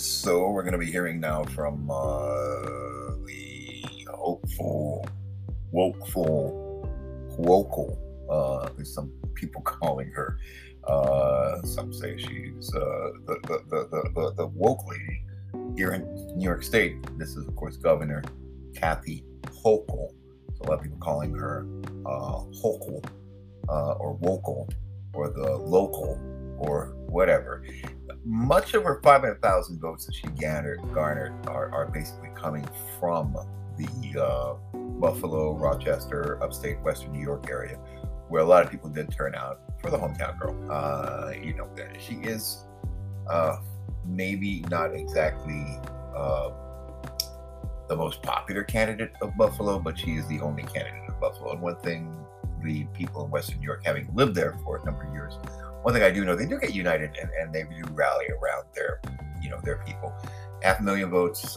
So we're going to be hearing now from the Hochul. There's some people calling her. Some say she's the woke lady here in New York State. This is, of course, Governor Kathy Hochul. So a lot of people calling her Hochul or Wokel or the local or whatever. Much of her 500,000 votes that she garnered are basically coming from the Buffalo, Rochester, upstate Western New York area, where a lot of people did turn out for the hometown girl. You know, she is maybe not exactly the most popular candidate of Buffalo, but she is the only candidate of Buffalo. And one thing, the people in Western New York, having lived there for a number of years, one thing I do know, they do get united and they do rally around their people. 500,000 votes,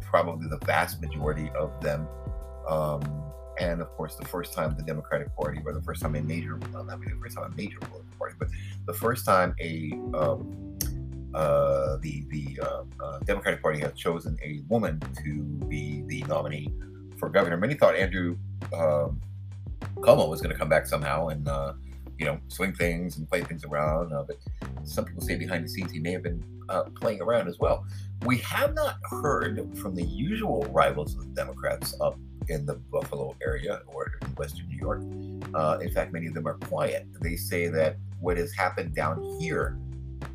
probably the vast majority of them. And of course, the first time the Democratic Party, or the first time a major political party, but the first time the Democratic Party had chosen a woman to be the nominee for governor. Many thought Andrew Cuomo was going to come back somehow and swing things and play things around, but some people say behind the scenes he may have been playing around as well. We have not heard from the usual rivals of the Democrats up in the Buffalo area or in Western New York. In fact, many of them are quiet. They say that what has happened down here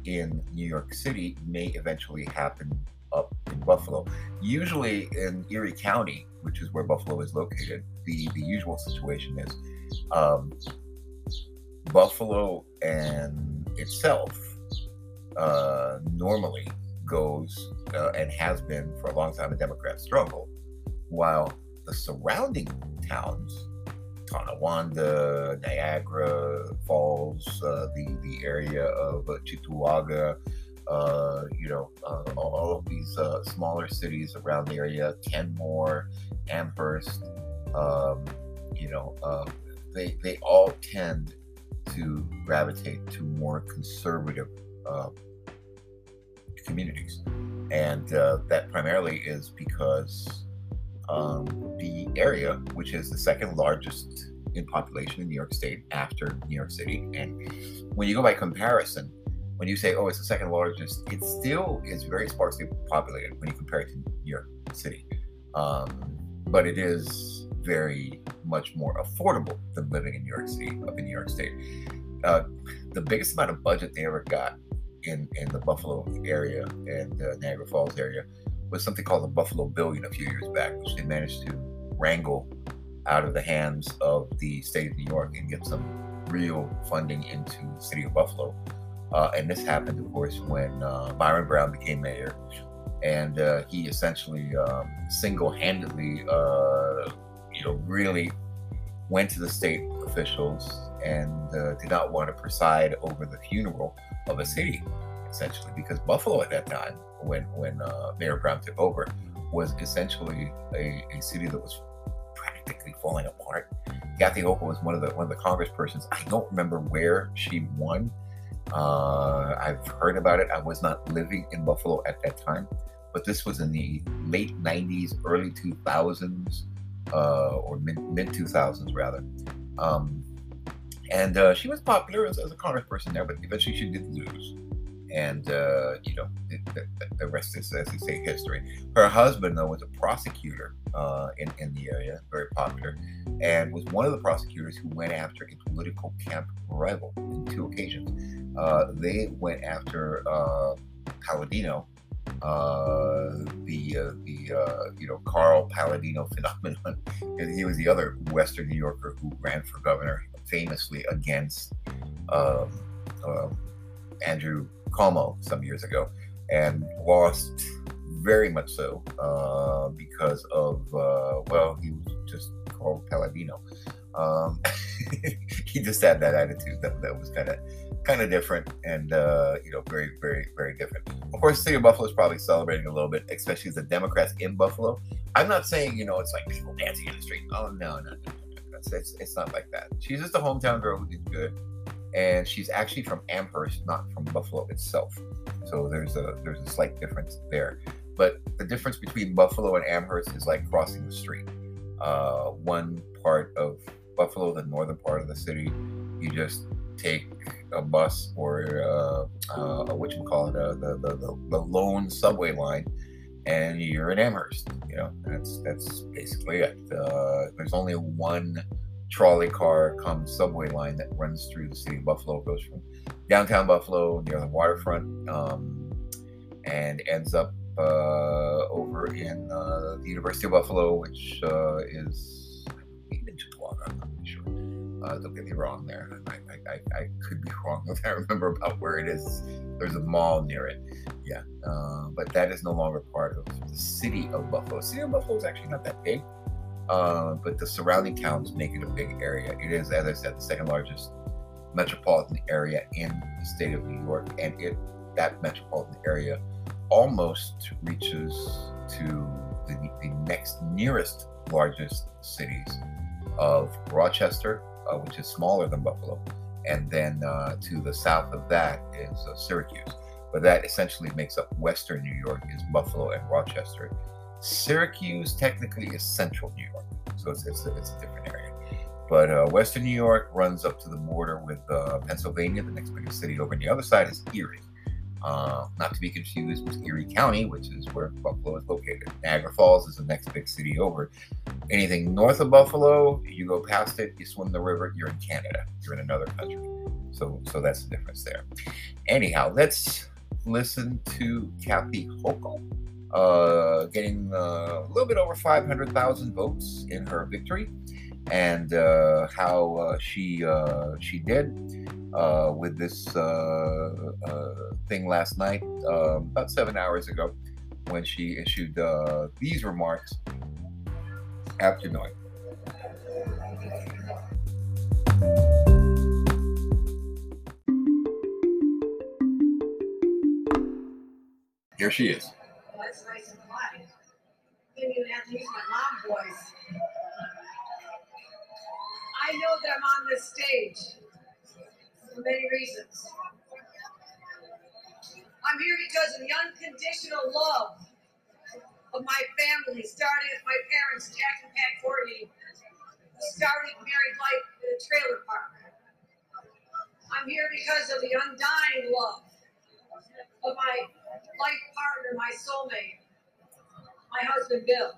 in New York City may eventually happen up in Buffalo. Usually in Erie County, which is where Buffalo is located, the usual situation is Buffalo and itself normally goes and has been for a long time a Democrat struggle, while the surrounding towns, Tonawanda, Niagara Falls, the area of Cheektowaga, all of these smaller cities around the area, Kenmore, Amherst, they all tend to gravitate to more conservative communities, and that primarily is because the area, which is the second largest in population in New York State after New York City, and when you go by comparison, when you say, oh, it's the second largest, it still is very sparsely populated when you compare it to New York City, but it is very much more affordable than living in New York City, up in New York State. The biggest amount of budget they ever got in the Buffalo area and the Niagara Falls area was something called the Buffalo Billion a few years back, which they managed to wrangle out of the hands of the state of New York and get some real funding into the city of Buffalo. And this happened, of course, when Byron Brown became mayor, and he essentially single-handedly really went to the state officials and did not want to preside over the funeral of a city, essentially, because Buffalo at that time, when Mayor Brown took over, was essentially a city that was practically falling apart. Kathy Hochul was one of the congresspersons. I don't remember where she won. I've heard about it. I was not living in Buffalo at that time, but this was in the late 90s, early 2000s, or mid 2000s rather. And she was popular as a congressperson there, but eventually she did lose. And, the rest is, as they say, history. Her husband, though, was a prosecutor in the area, very popular, and was one of the prosecutors who went after a political camp rival on two occasions. They went after Paladino, Carl Paladino phenomenon. And he was the other Western New Yorker who ran for governor famously against Andrew Cuomo some years ago, and lost very much so because of he was just called Paladino. He just had that attitude that was kind of different, and very, very, very different. Of course, the city of Buffalo is probably celebrating a little bit, especially the Democrats in Buffalo. I'm not saying it's like people dancing in the street. Oh no. It's not like that. She's just a hometown girl who did good. And she's actually from Amherst, not from Buffalo itself. So there's a slight difference there. But the difference between Buffalo and Amherst is like crossing the street. One part of Buffalo, the northern part of the city, you just take a bus or the lone subway line, and you're in Amherst. You know, that's basically it. There's only one trolley car come subway line that runs through the city of Buffalo, goes from downtown Buffalo near the waterfront, and ends up over in the University of Buffalo, which is Mississauga. I'm not sure. Don't get me wrong there. I could be wrong if I remember about where it is. There's a mall near it. Yeah. But that is no longer part of the city of Buffalo. The city of Buffalo is actually not that big, but the surrounding towns make it a big area. It is, as I said, the second largest metropolitan area in the state of New York, and that metropolitan area almost reaches to the next nearest largest cities of Rochester, which is smaller than Buffalo, and then to the south of that is Syracuse. But that essentially makes up Western New York, is Buffalo and Rochester. Syracuse technically is central New York, so it's a different area. But Western New York runs up to the border with Pennsylvania. The next biggest city over on the other side is Erie. Not to be confused with Erie County, which is where Buffalo is located. Niagara Falls is the next big city over. Anything north of Buffalo, you go past it, you swim the river, you're in Canada. You're in another country. So that's the difference there. Anyhow, let's listen to Kathy Hochul getting a little bit over 500,000 votes in her victory, and how she did with this thing last night, about 7 hours ago, when she issued these remarks after noise. Here she is. Let's raise some money. Give you an amusement mom voice. I know them on this stage for many reasons. I'm here because of the unconditional love of my family, starting with my parents, Jack and Pat Courtney, who started married life in a trailer park. I'm here because of the undying love of my life partner, my soulmate, my husband, Bill.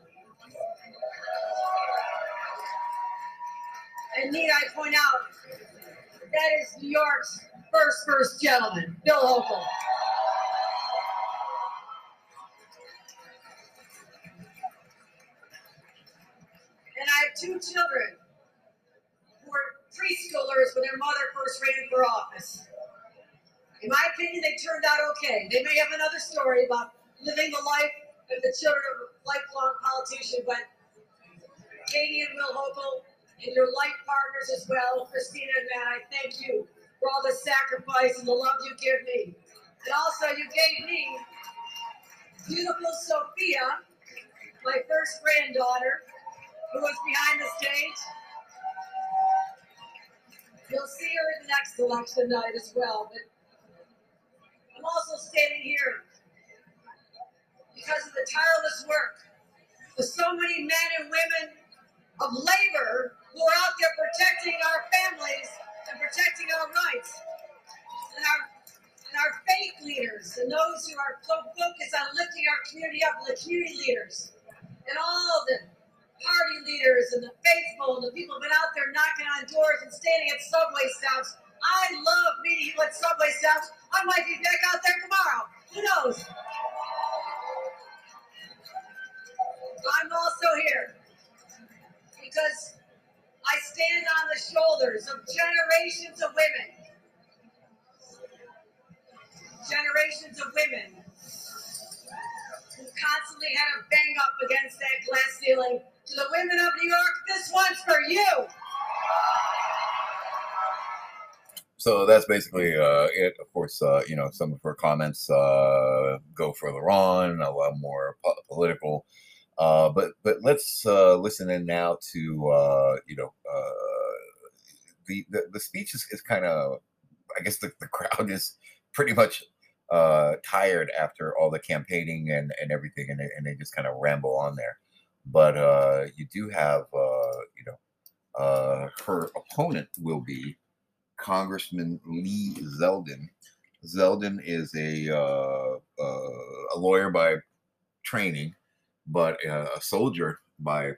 And need I point out, that is New York's first gentleman, Bill Hochul. And I have two children who were preschoolers when their mother first ran for office. In my opinion, they turned out okay. They may have another story about living the life of the children of a lifelong politician, but Katie and Bill Hochul, and your life partners as well, Christina and Matt, I thank you for all the sacrifice and the love you give me. And also, you gave me beautiful Sophia, my first granddaughter, who was behind the stage. You'll see her in the next election night as well. But I'm also standing here because of the tireless work of so many men and women of labor who are out there protecting our families and protecting our rights, and our faith leaders, and those who are so focused on lifting our community up, and the community leaders, and all the party leaders, and the faithful, and the people who've been out there knocking on doors and standing at subway stops. I love meeting people at subway stops. I might be back out there tomorrow. Who knows? I'm also here because I stand on the shoulders of generations of women. Generations of women who constantly had a bang up against that glass ceiling. To the women of New York, this one's for you. So that's basically it. Of course, some of her comments go further on, a lot more political. But let's listen in now to the speech is kind of, I guess the crowd is pretty much tired after all the campaigning and everything, and they just kind of ramble on there. But you do have, her opponent will be Congressman Lee Zeldin. Zeldin is a lawyer by training, but a soldier by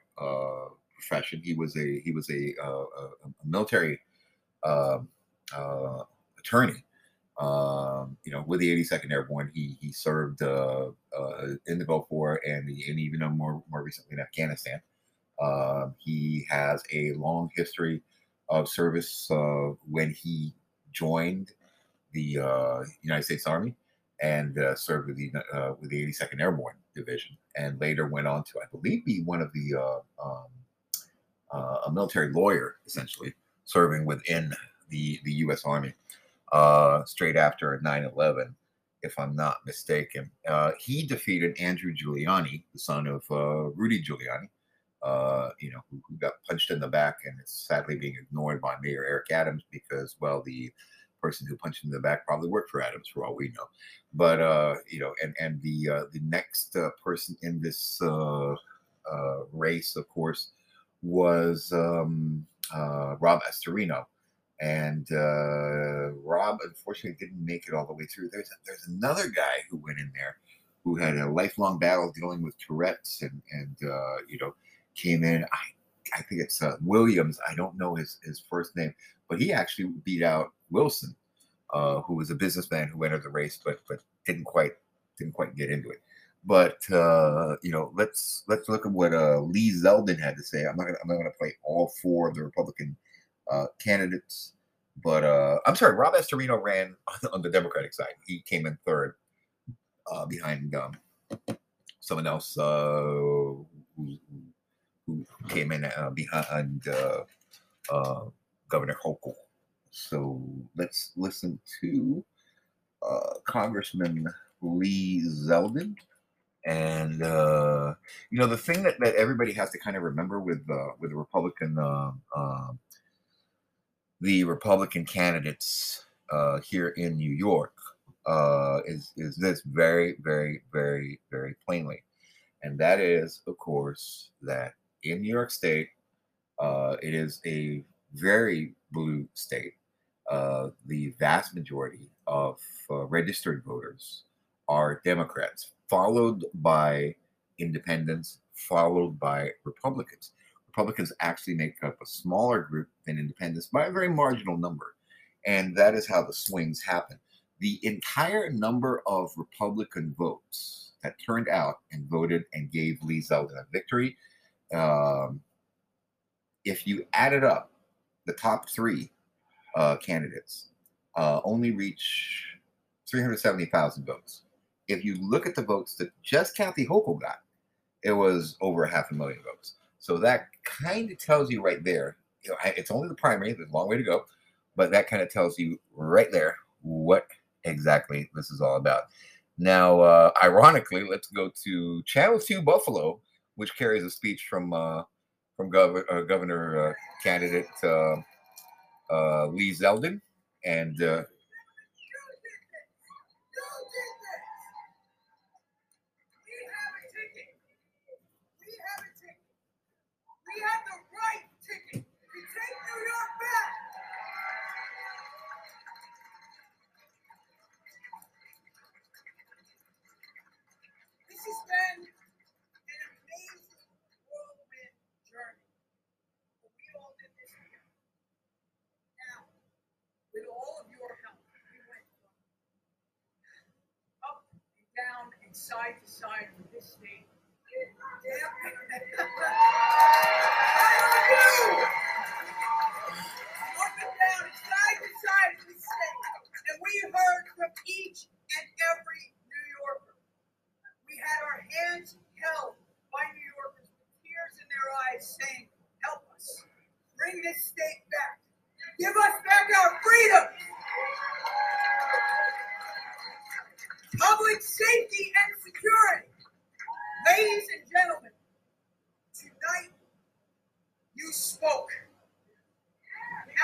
profession. He was a military attorney. With the 82nd Airborne, he served in the Gulf War and even more recently in Afghanistan. He has a long history of service when he joined the United States Army and served with the 82nd Airborne Division, and later went on to, I believe, be one of the a military lawyer, essentially serving within the U.S. Army. Straight after 9/11, if I'm not mistaken. He defeated Andrew Giuliani, the son of Rudy Giuliani, who got punched in the back and is sadly being ignored by Mayor Eric Adams because, well, the person who punched him in the back probably worked for Adams for all we know. But, and the next person in this race, of course, was Rob Astorino. And Rob, unfortunately, didn't make it all the way through. There's another guy who went in there who had a lifelong battle dealing with Tourette's and came in. I think it's Williams. I don't know his first name, but he actually beat out Wilson, who was a businessman who entered the race, but didn't quite get into it. But let's look at what Lee Zeldin had to say. I'm not gonna play all four of the Republican candidates, but I'm sorry, Rob Astorino ran on the Democratic side. He came in third behind someone else who came in behind Governor Hochul. So let's listen to Congressman Lee Zeldin. And the thing that everybody has to kind of remember with the Republican candidates here in New York is this very, very, very, very plainly. And that is, of course, that in New York State, it is a very blue state. The vast majority of registered voters are Democrats, followed by independents, followed by Republicans. Republicans actually make up a smaller group than independents by a very marginal number. And that is how the swings happen. The entire number of Republican votes that turned out and voted and gave Lee Zeldin a victory, if you added up the top three candidates, only reach 370,000 votes. If you look at the votes that just Kathy Hochul got, it was over 500,000 votes. So that kind of tells you right there, it's only the primary, there's a long way to go, but that kind of tells you right there what exactly this is all about. Now, ironically, let's go to Channel 2 Buffalo, which carries a speech from Governor candidate Lee Zeldin. And we have the right ticket to take New York back. This has been an amazing whirlwind journey. But we all did this together. Now, with all of your help, we went up and down and side to side with this state.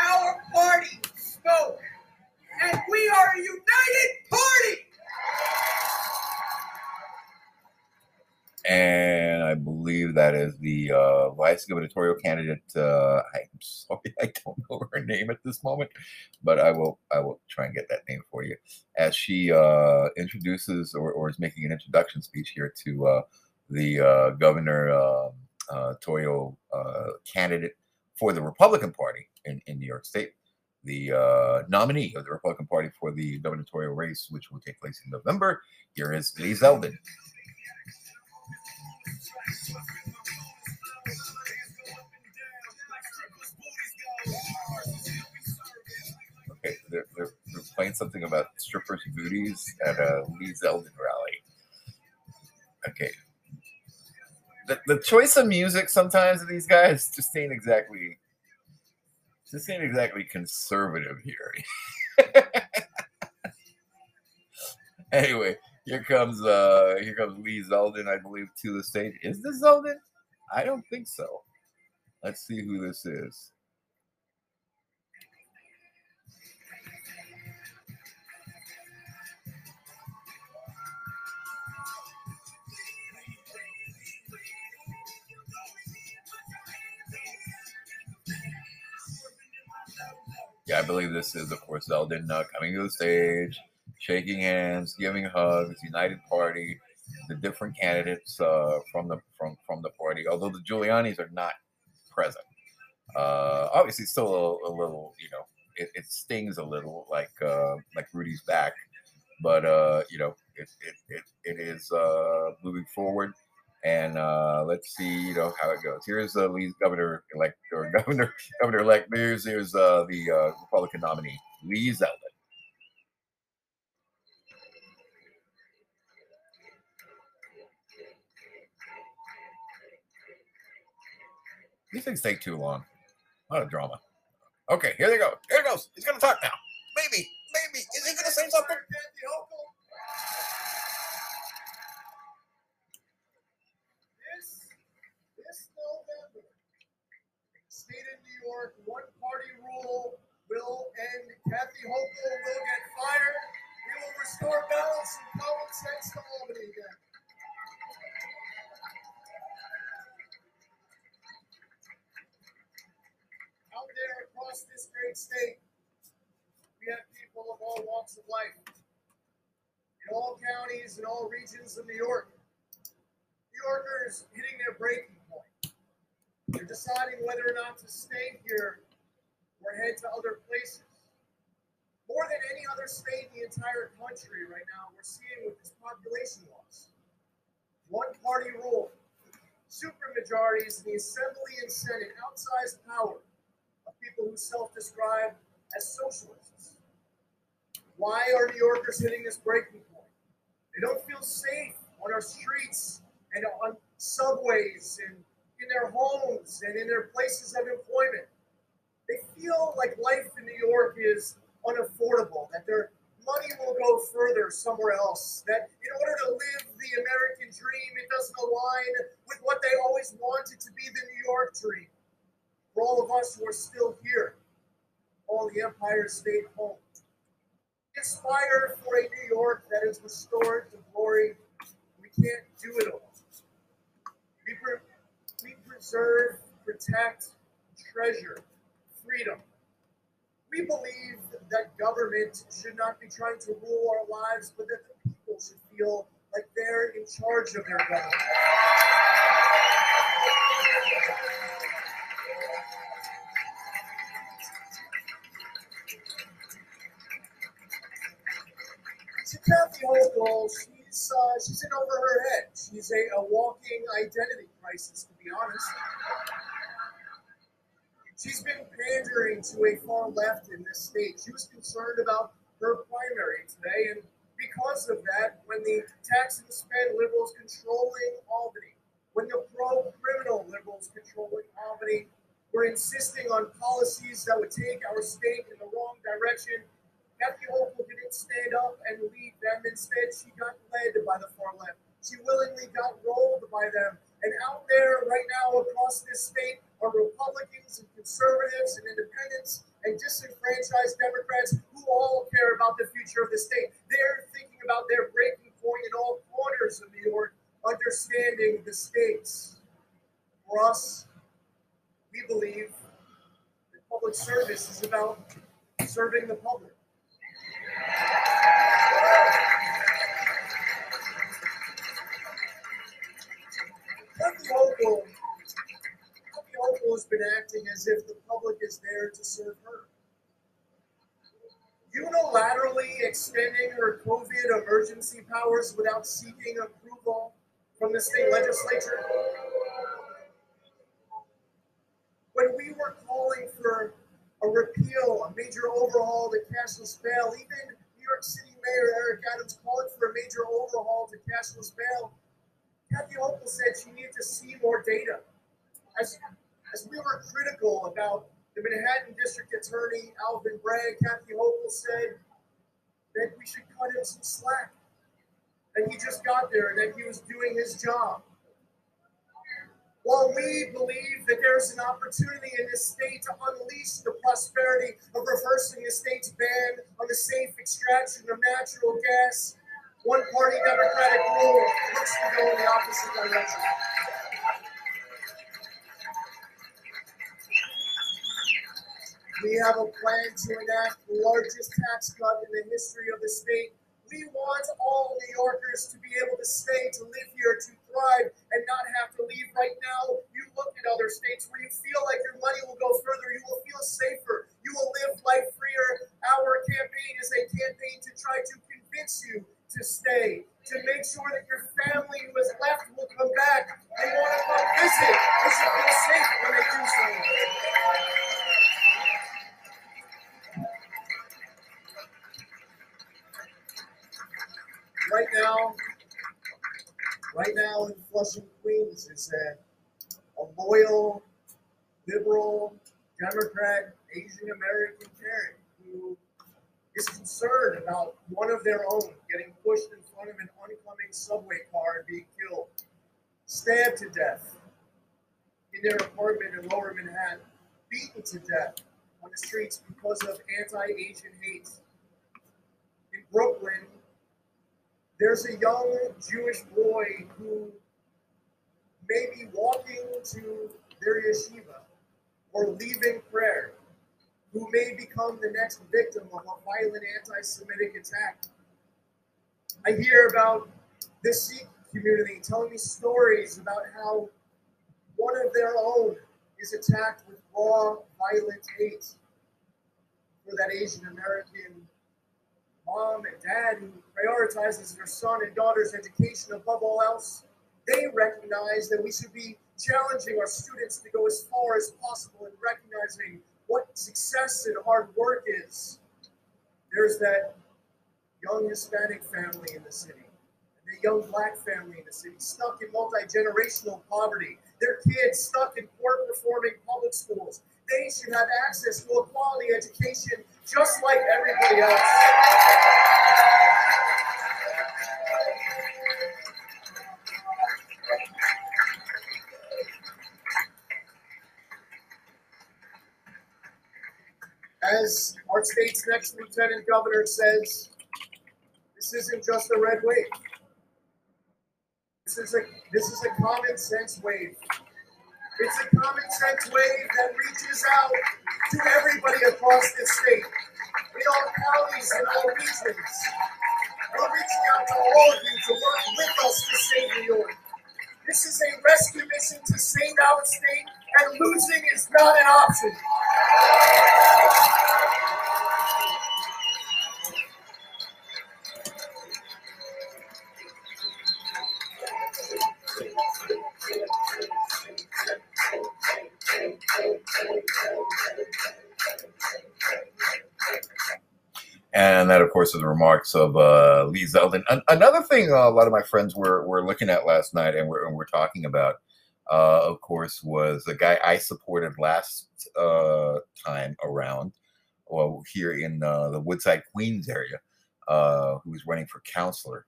Our party spoke, and we are a united party. that is the vice gubernatorial candidate. I'm sorry, I don't know her name at this moment, but I will try and get that name for you as she introduces or is making an introduction speech here to the governor Torio candidate for the Republican Party in New York State, the nominee of the Republican Party for the gubernatorial race, which will take place in November. Here is Lee Zeldin. Okay, they're playing something about strippers' booties at a Lee Zeldin rally. Okay. The choice of music sometimes of these guys just ain't exactly conservative here. Anyway, here comes Lee Zeldin, I believe, to the stage. Is this Zeldin? I don't think so. Let's see who this is. Yeah, I believe this is, of course, Zeldin coming to the stage, shaking hands, giving hugs, United Party, the different candidates from the party, although the Giulianis are not present. Obviously, still a little, you know, it stings a little like Rudy's back, but you know, it is moving forward. And let's see, you know, how it goes. Here's Lee's governor-elect. Here's the Republican nominee, Lee Zeldin. These things take too long. A lot of drama. Okay, here they go. Here it goes. He's going to talk now. Maybe. Is he going to say something? York, one-party rule will end. Kathy Hochul will get fired. We will restore balance and common sense to Albany again. Out there across this great state, we have people of all walks of life, in all counties and all regions of New York. New Yorkers hitting their breaking point. They're deciding whether or not to stay here or head to other places. More than any other state in the entire country right now, we're seeing with this population loss. One-party rule, supermajorities in the Assembly and Senate, outsized power of people who self-describe as socialists. Why are New Yorkers hitting this breaking point? They don't feel safe on our streets and on subways and in their homes and in their places of employment. They feel like life in New York is unaffordable, that their money will go further somewhere else, that in order to live the American dream, it doesn't align with what they always wanted to be, the New York dream. For all of us who are still here, all the Empire State home. Inspire for a New York that is restored to glory. We can't do it all. We preserve, protect, treasure freedom. We believe that government should not be trying to rule our lives, but that the people should feel like they're in charge of their government. So Kathy Hochul, she's in over her head. She's a walking identity crisis, to be honest. She's been pandering to a far left in this state. She was concerned about her primary today, and because of that, when the tax and spend liberals controlling Albany, when the pro-criminal liberals controlling Albany were insisting on policies that would take our state in the wrong direction, Kathy Hochul didn't stand up and lead them. Instead, she got led by the far left. She willingly got rolled by them. And out there right now across this state are Republicans and conservatives and independents and disenfranchised Democrats who all care about the future of the state. They're thinking about their breaking point in all corners of New York, understanding the stakes. For us, we believe that public service is about serving the public. Kathy Hochul has been acting as if the public is there to serve her. Unilaterally extending her COVID emergency powers without seeking approval from the state legislature. When we were calling for a repeal, a major overhaul to cashless bail, even New York City Mayor Eric Adams calling for a major overhaul to cashless bail, Kathy Hochul said she needed to see more data. As we were critical about the Manhattan District Attorney, Alvin Bragg, Kathy Hochul said that we should cut him some slack, that he just got there and that he was doing his job. While we believe that there's an opportunity in this state to unleash the prosperity of reversing the state's ban on the safe extraction of natural gas, one-party Democratic rule looks to go in the opposite direction. We have a plan to enact the largest tax cut in the history of the state. We want all New Yorkers to be able to stay, to live here, to thrive, and not have to leave right now. You look at other states where you feel like your money will go further, you will feel safer, you will live life freer. Our campaign is a campaign to try to convince you to stay, to make sure that your family who is left will come back. They want to come visit. They should feel safe when they do so. Right now in Flushing, Queens, is a loyal, liberal, Democrat, Asian American parent who is concerned about one of their own getting pushed in front of an oncoming subway car and being killed, stabbed to death in their apartment in Lower Manhattan, beaten to death on the streets because of anti-Asian hate. In Brooklyn, there's a young Jewish boy who may be walking to their yeshiva or leaving prayer, who may become the next victim of a violent anti-Semitic attack. I hear about this Sikh community telling me stories about how one of their own is attacked with raw, violent hate for that Asian American mom and dad who prioritizes their son and daughter's education above all else. They recognize that we should be challenging our students to go as far as possible in recognizing what success and hard work is. There's that young Hispanic family in the city, and the young Black family in the city, stuck in multi-generational poverty. Their kids stuck in poor-performing public schools. They should have access to a quality education just like everybody else. As our state's next lieutenant governor says, this isn't just a red wave. This is a common sense wave. It's a common sense wave that reaches out to everybody across this state, in all counties, in all regions. We're reaching out to all of you to work with us to save New York. This is a rescue mission to save our state, and losing is not an option. And that, of course, is the remarks of Lee Zeldin. Another thing a lot of my friends were looking at last night and we're talking about, of course, was the guy I supported last time around, well, here in the Woodside, Queens area, who was running for counselor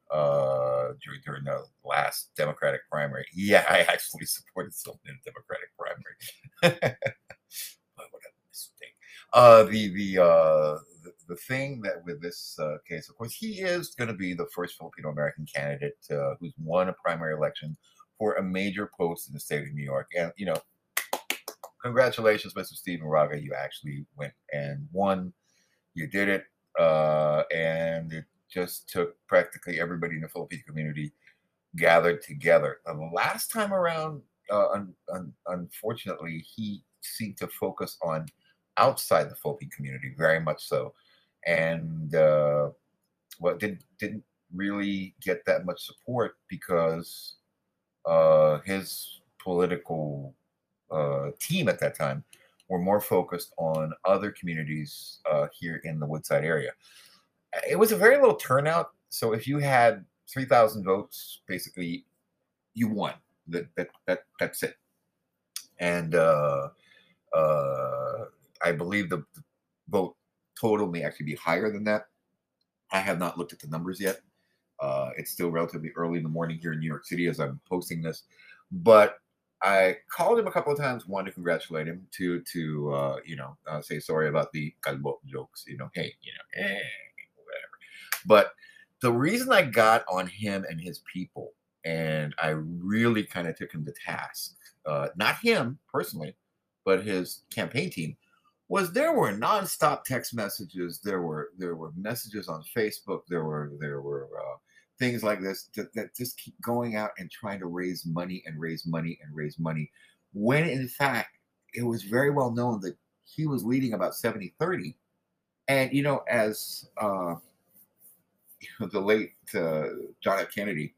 during the last Democratic primary. Yeah, I actually supported someone in the Democratic primary. But what a mistake. The thing that with this case, of course, he is going to be the first Filipino-American candidate who's won a primary election for a major post in the state of New York. And, you know, congratulations, Mr. Stephen Raga. You actually went and won. You did it. And it just took practically everybody in the Filipino community gathered together. The last time around, unfortunately, he seemed to focus on outside the Filipino community very much so. And didn't really get that much support because his political team at that time were more focused on other communities here in the Woodside area. It was a very low turnout. So if you had 3,000 votes, basically, you won. That's it. And I believe the vote total may actually be higher than that. I have not looked at the numbers yet. It's still relatively early in the morning here in New York City as I'm posting this. But I called him a couple of times, one, to congratulate him, two, to, say sorry about the Calvo jokes, whatever. But the reason I got on him and his people, and I really kind of took him to task, not him personally, but his campaign team, was there were nonstop text messages, there were messages on Facebook, there were things like this that just keep going out and trying to raise money, when in fact it was very well known that he was leading about 70-30, and the late John F. Kennedy,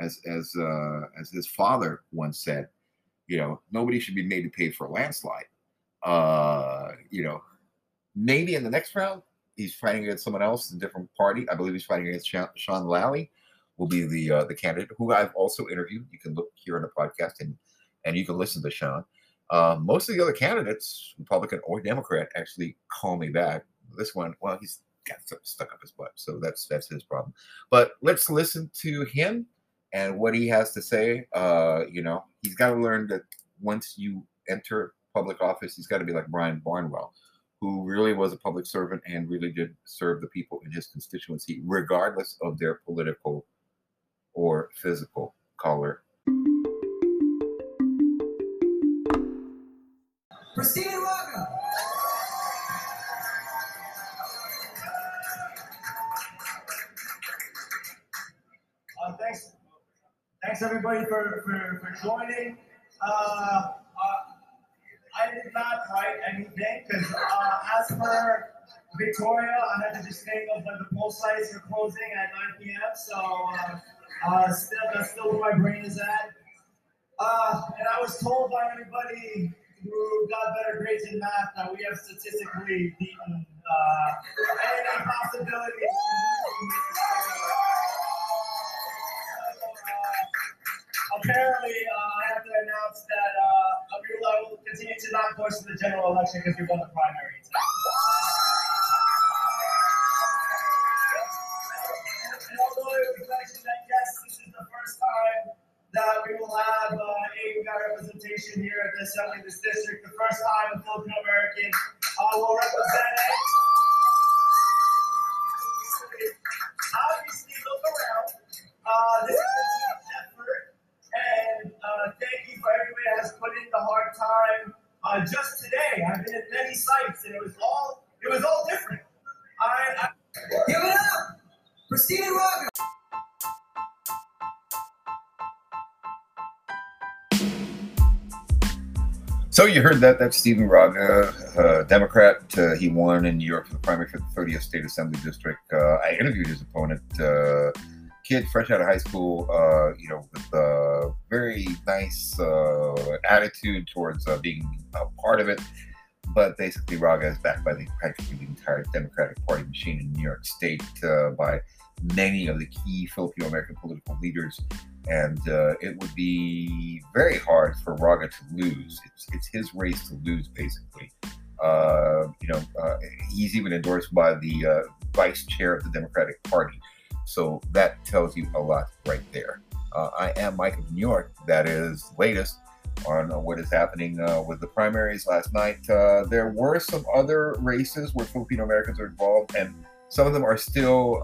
as his father once said, nobody should be made to pay for a landslide. Maybe in the next round, he's fighting against someone else in a different party. I believe he's fighting against Sean Lally, will be the candidate who I've also interviewed. You can look here on the podcast and you can listen to Sean. Most of the other candidates, Republican or Democrat, actually call me back. This one, well, he's got something stuck up his butt, so that's his problem. But let's listen to him and what he has to say. He's got to learn that once you enter public office, he's got to be like Brian Barnwell, who really was a public servant and really did serve the people in his constituency, regardless of their political or physical color. Christina Raga. Thanks everybody for joining. I did not write anything because as per Victoria, I had to just think of when the poll sites were closing at 9 p.m. So that's still where my brain is at. And I was told by everybody who got better grades in math that we have statistically beaten any possibility. Apparently, I have to announce that I will continue to not push to the general election because we won the primary. And although it was mentioned that yes, this is the first time that we will have AUI representation here at the Assembly of this district, the first time a Filipino American will represent it. Obviously, look around. This is a team effort. And thank you for everybody that has put in the hard time. Just today, I've been at many sites, and it was all different. I give it up for Stephen Raga. So you heard that. That's Stephen Raga, Democrat. He won in New York for the primary for the 30th State Assembly District. I interviewed his opponent. Kid fresh out of high school, with a very nice attitude towards being a part of it. But basically, Raga is backed by practically the entire Democratic Party machine in New York State, by many of the key Filipino American political leaders. And it would be very hard for Raga to lose. It's his race to lose, basically. He's even endorsed by the vice chair of the Democratic Party. So that tells you a lot right there. I am Mike of New York. That is latest on what is happening with the primaries last night. There were some other races where Filipino Americans are involved, and some of them are still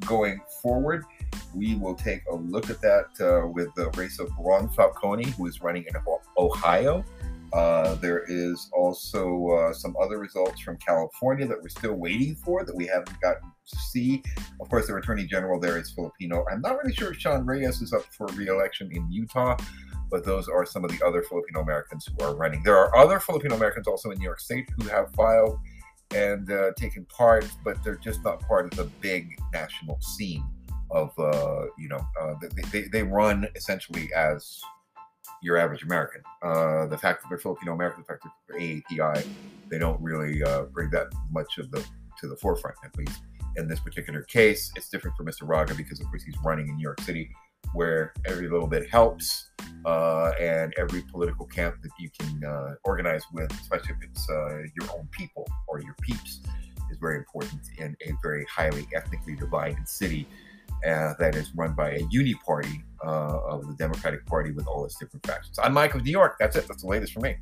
going forward. We will take a look at that with the race of Ron Falcone, who is running in Ohio. There is also some other results from California that we're still waiting for, that we haven't gotten to see. Of course, their attorney general there is Filipino. I'm not really sure if Sean Reyes is up for re-election in Utah, but those are some of the other Filipino Americans who are running. There are other Filipino Americans also in New York State who have filed and taken part, but they're just not part of the big national scene of, they run essentially as your average American. The fact that they're Filipino American, the fact that they're AAPI, they don't really bring that much of the to the forefront, at least in this particular case. It's different for Mr. Raga because, of course, he's running in New York City, where every little bit helps, and every political camp that you can organize with, especially if it's your own people or your peeps, is very important in a very highly ethnically divided city that is run by a uniparty of the Democratic Party with all its different factions. I'm Mike of New York. That's it. That's the latest for me.